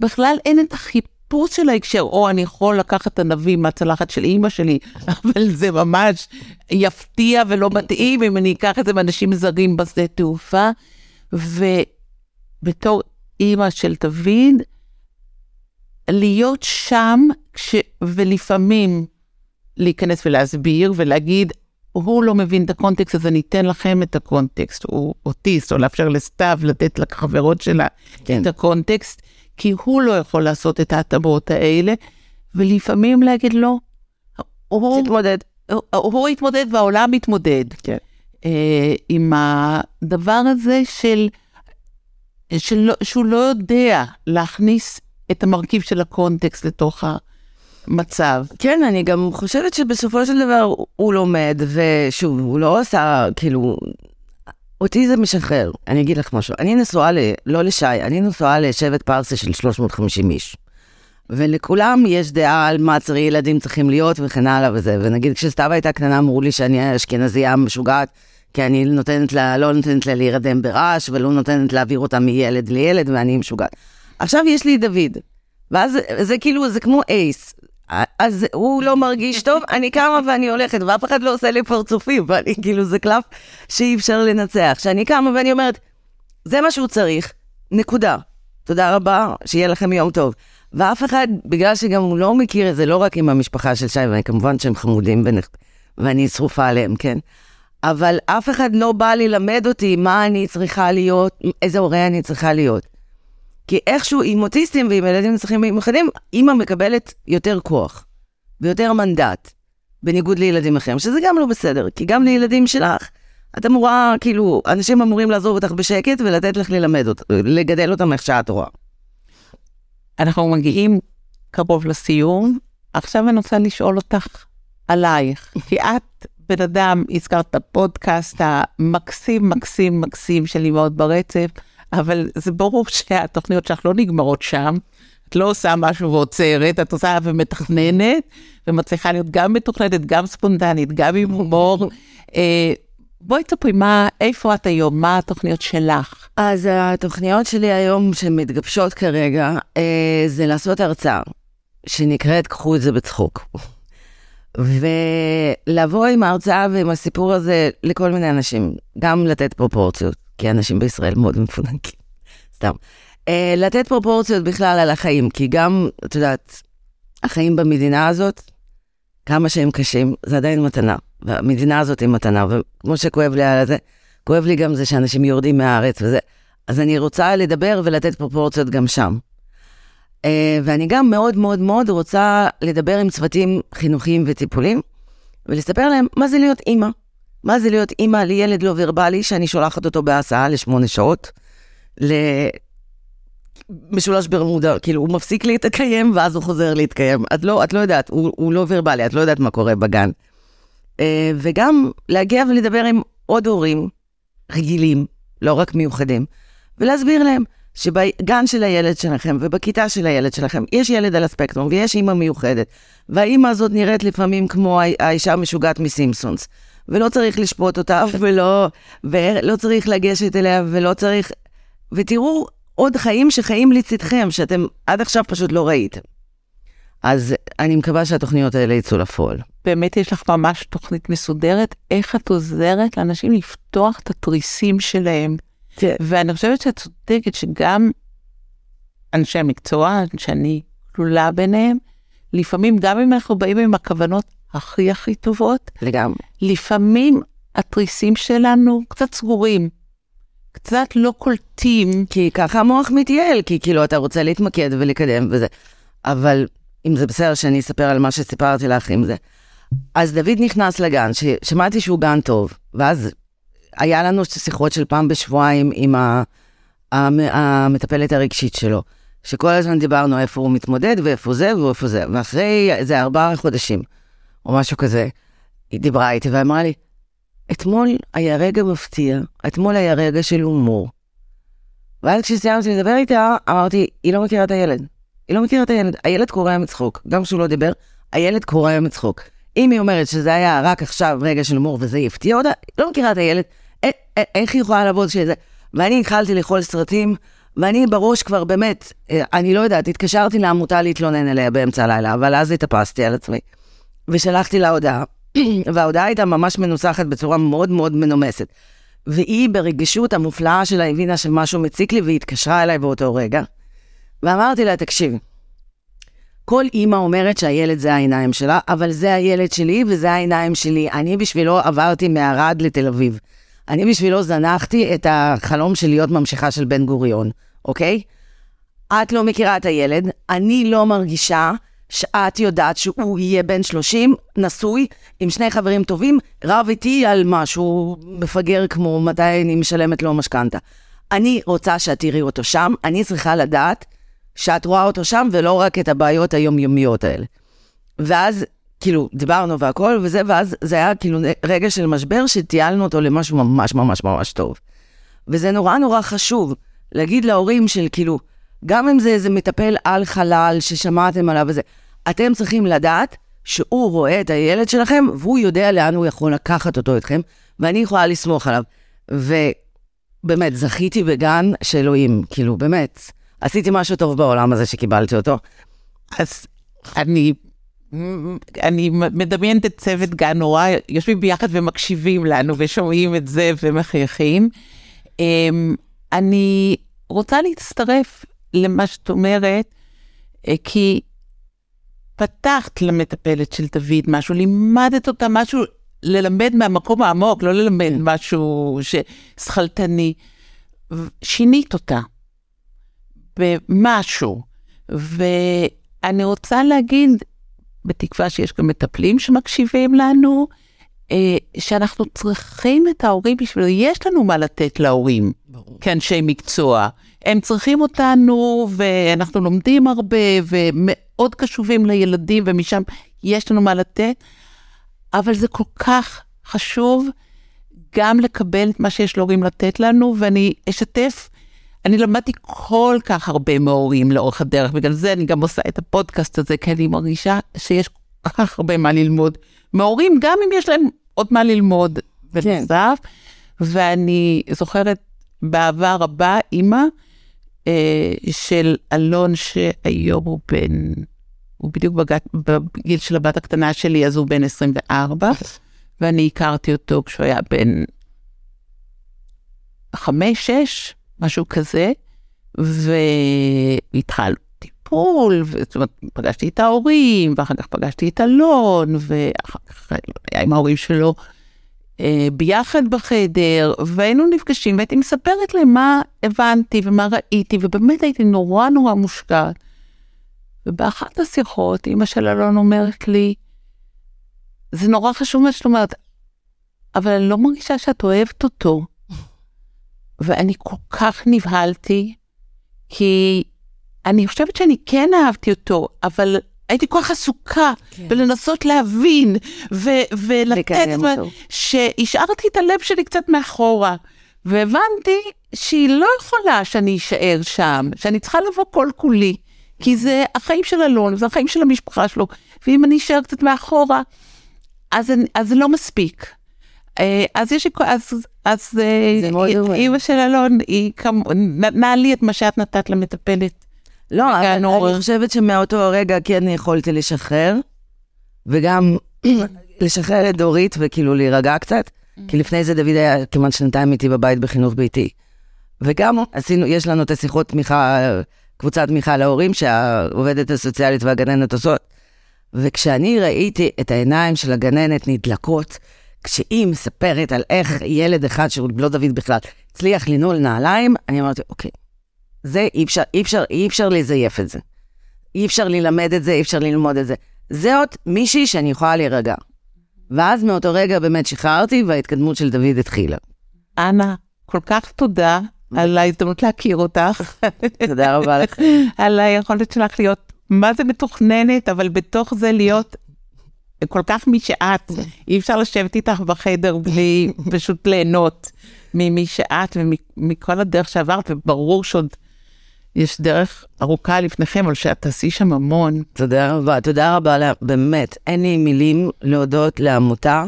בכלל אין את החיפוש, פורס של ההקשר, או אני יכול לקחת את ענבים מהצלחת של אימא שלי, אבל זה ממש יפתיע ולא מתאים, אם אני אקח את זה מאנשים זרים בשדה תעופה, ובתור אימא של דוד, להיות שם, כש... ולפעמים להיכנס ולהסביר, ולהגיד, הוא לא מבין את הקונטקסט, אז אני אתן לכם את הקונטקסט, הוא אוטיסט, או לאפשר לסתיו, לתת לחברות שלה, כן. את הקונטקסט, כי הוא לא יכול לעשות את ההתאמות האלה, ולפעמים להגיד לו, הוא התמודד, הוא התמודד והעולם התמודד, כן. אה, עם הדבר הזה של, של, שהוא לא יודע להכניס את המרכיב של הקונטקסט לתוך המצב. כן, אני גם חושבת שבסופו של דבר הוא לומד, ושוב, הוא לא עושה, כאילו, אותי זה משחרר. אני אגיד לך משהו. אני נשואה, ל... לא לשי, אני נשואה לשבט פרסי של שלוש מאות וחמישים איש. ולכולם יש דעה על מה צריך ילדים צריכים להיות וכן הלאה וזה. ונגיד, כשסתיו הייתה קטנה, אמרו לי שאני אשכנזייה משוגעת, כי אני נותנת לה, לא נותנת לה להירדם ברעש, ולא נותנת להעביר אותה מילד לילד, ואני משוגעת. עכשיו יש לי דוד. ואז זה כאילו, זה כמו אייס. אז הוא לא מרגיש טוב, אני קמה ואני הולכת, ואף אחד לא עושה לי פרצופים, ואני כאילו זה קלף שאי אפשר לנצח, שאני קמה ואני אומרת, זה מה שהוא צריך, נקודה, תודה רבה, שיהיה לכם יום טוב, ואף אחד, בגלל שגם הוא לא מכיר את זה, לא רק עם המשפחה של שי, ואני כמובן שהם חמודים, בנך, ואני שרופה עליהם, כן, אבל אף אחד לא בא ללמד אותי, מה אני צריכה להיות, איזה הורה אני צריכה להיות, כי איכשהו עם אוטיסטים ועם ילדים נצרכים מיוחדים, אמא מקבלת יותר כוח ויותר מנדט, בניגוד לילדים אחרים, שזה גם לא בסדר, כי גם לילדים שלך, את אמורה, כאילו, אנשים אמורים לעזוב אותך בשקט ולתת לך ללמד אותך, לגדל אותם איך שאת רואה. אנחנו מגיעים קרוב לסיום, עכשיו אני רוצה לשאול אותך עלייך, כי את בן אדם, הזכרת את הפודקאסט המקסים, מקסים, מקסים שלי מאוד ברצף, אבל זה ברור שהתוכניות שלך לא נגמרות שם, את לא עושה משהו ועוצרת, את עושה ומתכננת, ומצליחה להיות גם מתוכננת, גם ספונטנית, גם עם הומור. בואי תספרי, איפה את היום? מה התוכניות שלך? אז התוכניות שלי היום שמתגבשות כרגע, זה לעשות הרצאה, שנקראת קחו את זה בצחוק. ולבוא עם ההרצאה ועם הסיפור הזה לכל מיני אנשים, גם לתת פרופורציות. כי אנשים בישראל מאוד מפונקים, סתם. לתת פרופורציות בכלל על החיים, כי גם, את יודעת, החיים במדינה הזאת, כמה שהם קשים, זה עדיין מתנה. והמדינה הזאת היא מתנה, וכמו שכואב לי על זה, כואב לי גם זה שאנשים יורדים מהארץ וזה, אז אני רוצה לדבר ולתת פרופורציות גם שם. ואני גם מאוד מאוד מאוד רוצה לדבר עם צוותים חינוכיים וטיפולים, ולספר להם מה זה להיות אימא. מה זה להיות אימא לילד לא ורבלי, שאני שולחת אותו בהסעה לשמונה שעות, למשולש ברמודה, כאילו הוא מפסיק להתקיים, ואז הוא חוזר להתקיים. את לא, את לא יודעת, הוא, הוא לא ורבלי, את לא יודעת מה קורה בגן. וגם להגיע ולדבר עם עוד הורים רגילים, לא רק מיוחדים, ולהסביר להם שבגן של הילד שלכם ובכיתה של הילד שלכם יש ילד על הספקטרום ויש אימא מיוחדת, והאימא הזאת נראית לפעמים כמו האישה המשוגעת מסימפסונס, ולא צריך לשפוט אותה ולא, ולא צריך לגשת אליה ולא צריך, ותראו עוד חיים שחיים לצדכם שאתם עד עכשיו פשוט לא ראיתם. אז אני מקווה שהתוכניות האלה יצאו לפועל. באמת יש לך ממש תוכנית מסודרת, איך את עוזרת לאנשים לפתוח את התריסים שלהם. כן. ואני חושבת שאת צודקת שגם אנשי המקצוע, שאני כלולה ביניהם, לפעמים גם אם אנחנו באים עם הכוונות הכי הכי טובות, לגמרי. לפעמים התריסים שלנו קצת סגורים, קצת לא קולטים. כי ככה המוח מתייעל, כי כאילו אתה רוצה להתמקד ולקדם וזה. אבל אם זה בסדר שאני אספר על מה שסיפרתי לך עם זה. אז דוד נכנס לגן, ששמעתי שהוא גן טוב, ואז היה לנו שיחות של פעם בשבועיים עם המטפלת הרגשית שלו, שכל הזמן דיברנו איפה הוא מתמודד ואיפה זה ואיפה זה, ואחרי זה ארבעה חודשים, או משהו כזה, היא דיברה איתי ואמרה לי, אתמול היה רגע מפתיע, אתמול היה רגע של הומור. ואז כשסיימתי לדבר איתה, אמרתי, היא לא מכירה את הילד, היא לא מכירה את הילד, הילד קורא מצחוק, גם כשהוא לא דיבר, הילד קורא מצחוק. אם היא אומרת שזה היה רק עכשיו רגע של הומור וזה יפתיע אותה, לא מכירה את הילד, איך היא יכולה לעבוד שזה? ואני התחלתי לאכול סרטים, ואני בראש כבר באמת, אני לא יודעת, התקשרתי לעמותה להתלונן אליה באמצע הלילה, אבל אז התאפסתי על עצמי, ושלחתי לה הודעה, וההודעה הייתה ממש מנוסחת בצורה מאוד מאוד מנומסת, והיא ברגישות המופלאה שלה הבינה שמשהו מציק לי, והיא התקשרה אליי באותו רגע, ואמרתי לה, תקשיב, כל אימא אומרת שהילד זה העיניים שלה, אבל זה הילד שלי וזה העיניים שלי. אני בשבילו עברתי מערד לתל אביב. אני בשבילו זנחתי את החלום של להיות ממשיכה של בן גוריון, אוקיי? את לא מכירה את הילד, אני לא מרגישה שאת יודעת שהוא יהיה בן שלושים, נשוי, עם שני חברים טובים, רב איתי על משהו מפגר כמו מתי אני משלמת לו משכנתה. אני רוצה שאת תראי אותו שם, אני צריכה לדעת, שאת רואה אותו שם, ולא רק את הבעיות היומיומיות האלה. ואז, כאילו, דיברנו והכל, וזה, ואז זה היה כאילו רגע של משבר, שטיילנו אותו למשהו ממש ממש ממש טוב. וזה נורא נורא חשוב, להגיד להורים של כאילו, גם אם זה איזה מטפל על חלל, ששמעתם עליו וזה, אתם צריכים לדעת, שהוא רואה את הילד שלכם, והוא יודע לאן הוא יכול לקחת אותו אתכם, ואני יכולה לסמוך עליו. ובאמת, זכיתי בגן של אלוהים, כאילו, באמת, עשיתי משהו טוב בעולם הזה שקיבלתי אותו. אז אני, אני מדמיינת את צוות גן נורא, יושבים ביחד ומקשיבים לנו ושומעים את זה ומחייכים. אני רוצה להצטרף למה שאת אומרת, כי פתחת למטפלת של דוד משהו, לימדת אותה משהו, ללמד מהמקום העמוק, לא ללמד משהו ששכלתני, שינית אותה. במשהו, ואני רוצה להגיד, בתקווה שיש גם מטפלים שמקשיבים לנו, שאנחנו צריכים את ההורים בשביל, יש לנו מה לתת להורים, כאנשי מקצוע, הם צריכים אותנו, ואנחנו לומדים הרבה, ומאוד קשובים לילדים, ומשם יש לנו מה לתת, אבל זה כל כך חשוב, גם לקבל את מה שיש להורים לתת לנו, ואני אשתף, אני למדתי כל כך הרבה מהורים לאורך הדרך, בגלל זה אני גם עושה את הפודקאסט הזה, כי אני מרגישה שיש כל כך הרבה מה ללמוד. מהורים, גם אם יש להם עוד מה ללמוד בנוסף, ואני זוכרת בעבר רבה, אימא אה, של אלון, שהיום הוא בן, הוא בדיוק בגד, בגיל של הבת הקטנה שלי, אז הוא בן עשרים וארבע, ואני הכרתי אותו כשהוא היה בן חמש שש, משהו כזה, והתחלנו טיפול, זאת אומרת, פגשתי את ההורים, ואחר כך פגשתי את אלון, ואחר כך היה עם ההורים שלו ביחד בחדר, והיינו נפגשים, והייתי מספרת להם מה הבנתי ומה ראיתי, ובאמת הייתי נורא נורא מושקעת. ובאחת השיחות, אמא של אלון אומרת לי, זה נורא חשוב מה שאת אומרת, אבל אני לא מרגישה שאת אוהבת אותו. ואני כל כך נבהלתי, כי אני חושבת שאני כן אהבתי אותו, אבל הייתי כל כך עסוקה, כן. ולנסות להבין, ו- ולתת, ו- שהשארתי את הלב שלי קצת מאחורה, והבנתי שהיא לא יכולה שאני אשאר שם, שאני צריכה לבוא כל כולי, כי זה החיים של אלון, זה החיים של המשפחה שלו, ואם אני אשאר קצת מאחורה, אז זה לא מספיק. אז יש, אז, אז אימא של אלון, היא נתנה לי את מה שאת נתת למטפלת. לא, אני חושבת שמאותו הרגע כן יכולתי לשחרר, וגם לשחרר את דורית וכאילו להירגע קצת, כי לפני זה דוד היה כמעט שנתיים איתי בבית בחינוך ביתי. וגם עשינו, יש לנו את השיחות תמיכה, קבוצת תמיכה להורים שהעובדת הסוציאלית והגננת עושות. וכשאני ראיתי את העיניים של הגננת נדלקות, כשהיא מספרת על איך ילד אחד שהוא לא דוד בכלל, הצליח לנעול נעליים, אני אמרתי, אוקיי, זה אי אפשר, אי אפשר, אי אפשר לזייף את זה. אי אפשר ללמד את זה, אי אפשר ללמוד את זה. זה עוד מישהי שאני יכולה להירגע. ואז מאותו רגע באמת שחררתי, וההתקדמות של דוד התחילה. אנה, כל כך תודה על ההזדמנות להכיר אותך. תודה רבה לך. על היכולת שלך להיות, מה זה מתוכננת, אבל בתוך זה להיות כל כך מי שאת, אי אפשר לשבת איתך בחדר בלי פשוט ליהנות ממי שאת ומכל הדרך שעברת, וברור שעוד יש דרך ארוכה לפניכם, אבל שאת תעשי שם המון. תודה רבה, תודה רבה, באמת, אין לי מילים להודות לעמותה.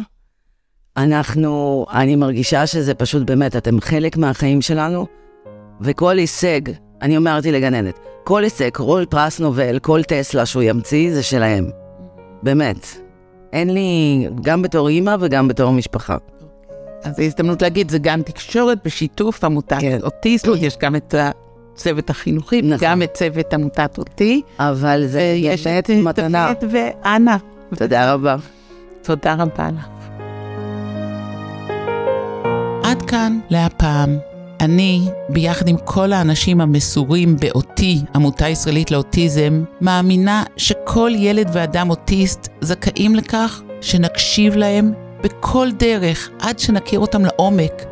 אנחנו, אני מרגישה שזה פשוט באמת, אתם חלק מהחיים שלנו, וכל הישג, אני אומרתי לגננת, כל הישג, כל פרס נובל, כל טסלה שהוא ימציא, זה שלהם. באמת. אין לי, גם בתור אימא וגם בתור משפחה. אז ההזדמנות להגיד, זה גם תקשורת בשיתוף עמותת אותי, יש גם את הצוות החינוכי, גם את צוות עמותת אותי. אבל זה יש את מתנה. ואנה. תודה רבה. תודה רבה לך. עד כאן להפעם. אני, ביחד עם כל האנשים המסורים באותי, עמותה ישראלית לאוטיזם, מאמינה שכל ילד ואדם אוטיסט זכאים לכך שנקשיב להם בכל דרך עד שנכיר אותם לעומק,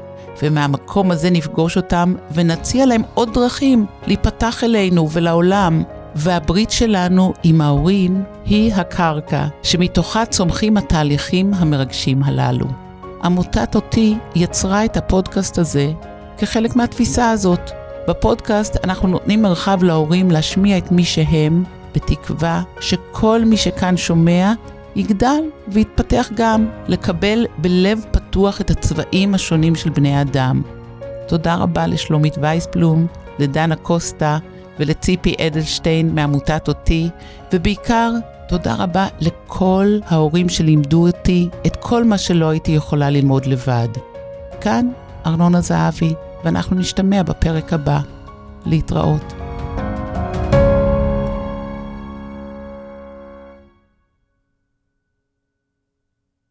ומהמקום הזה נפגוש אותם ונציע להם עוד דרכים להיפתח אלינו ולעולם. והברית שלנו עם ההורים היא הקרקע שמתוכה צומחים התהליכים המרגשים הללו. עמותת אותי יצרה את הפודקאסט הזה כחלק מהתפיסה הזאת. בפודקאסט אנחנו נותנים מרחב להורים להשמיע את מי שהם, בתקווה שכל מי שכאן שומע יגדל ויתפתח גם, לקבל בלב פתוח את הצבעים השונים של בני אדם. תודה רבה לשלומית וייסבלום, לדנה קוסטה ולציפי אדלשטיין מעמותת אותי, ובעיקר תודה רבה לכל ההורים שלימדו אותי את כל מה שלא הייתי יכולה ללמוד לבד. כאן ארנונה זהבי, ואנחנו נשתמע בפרק הבא. להתראות.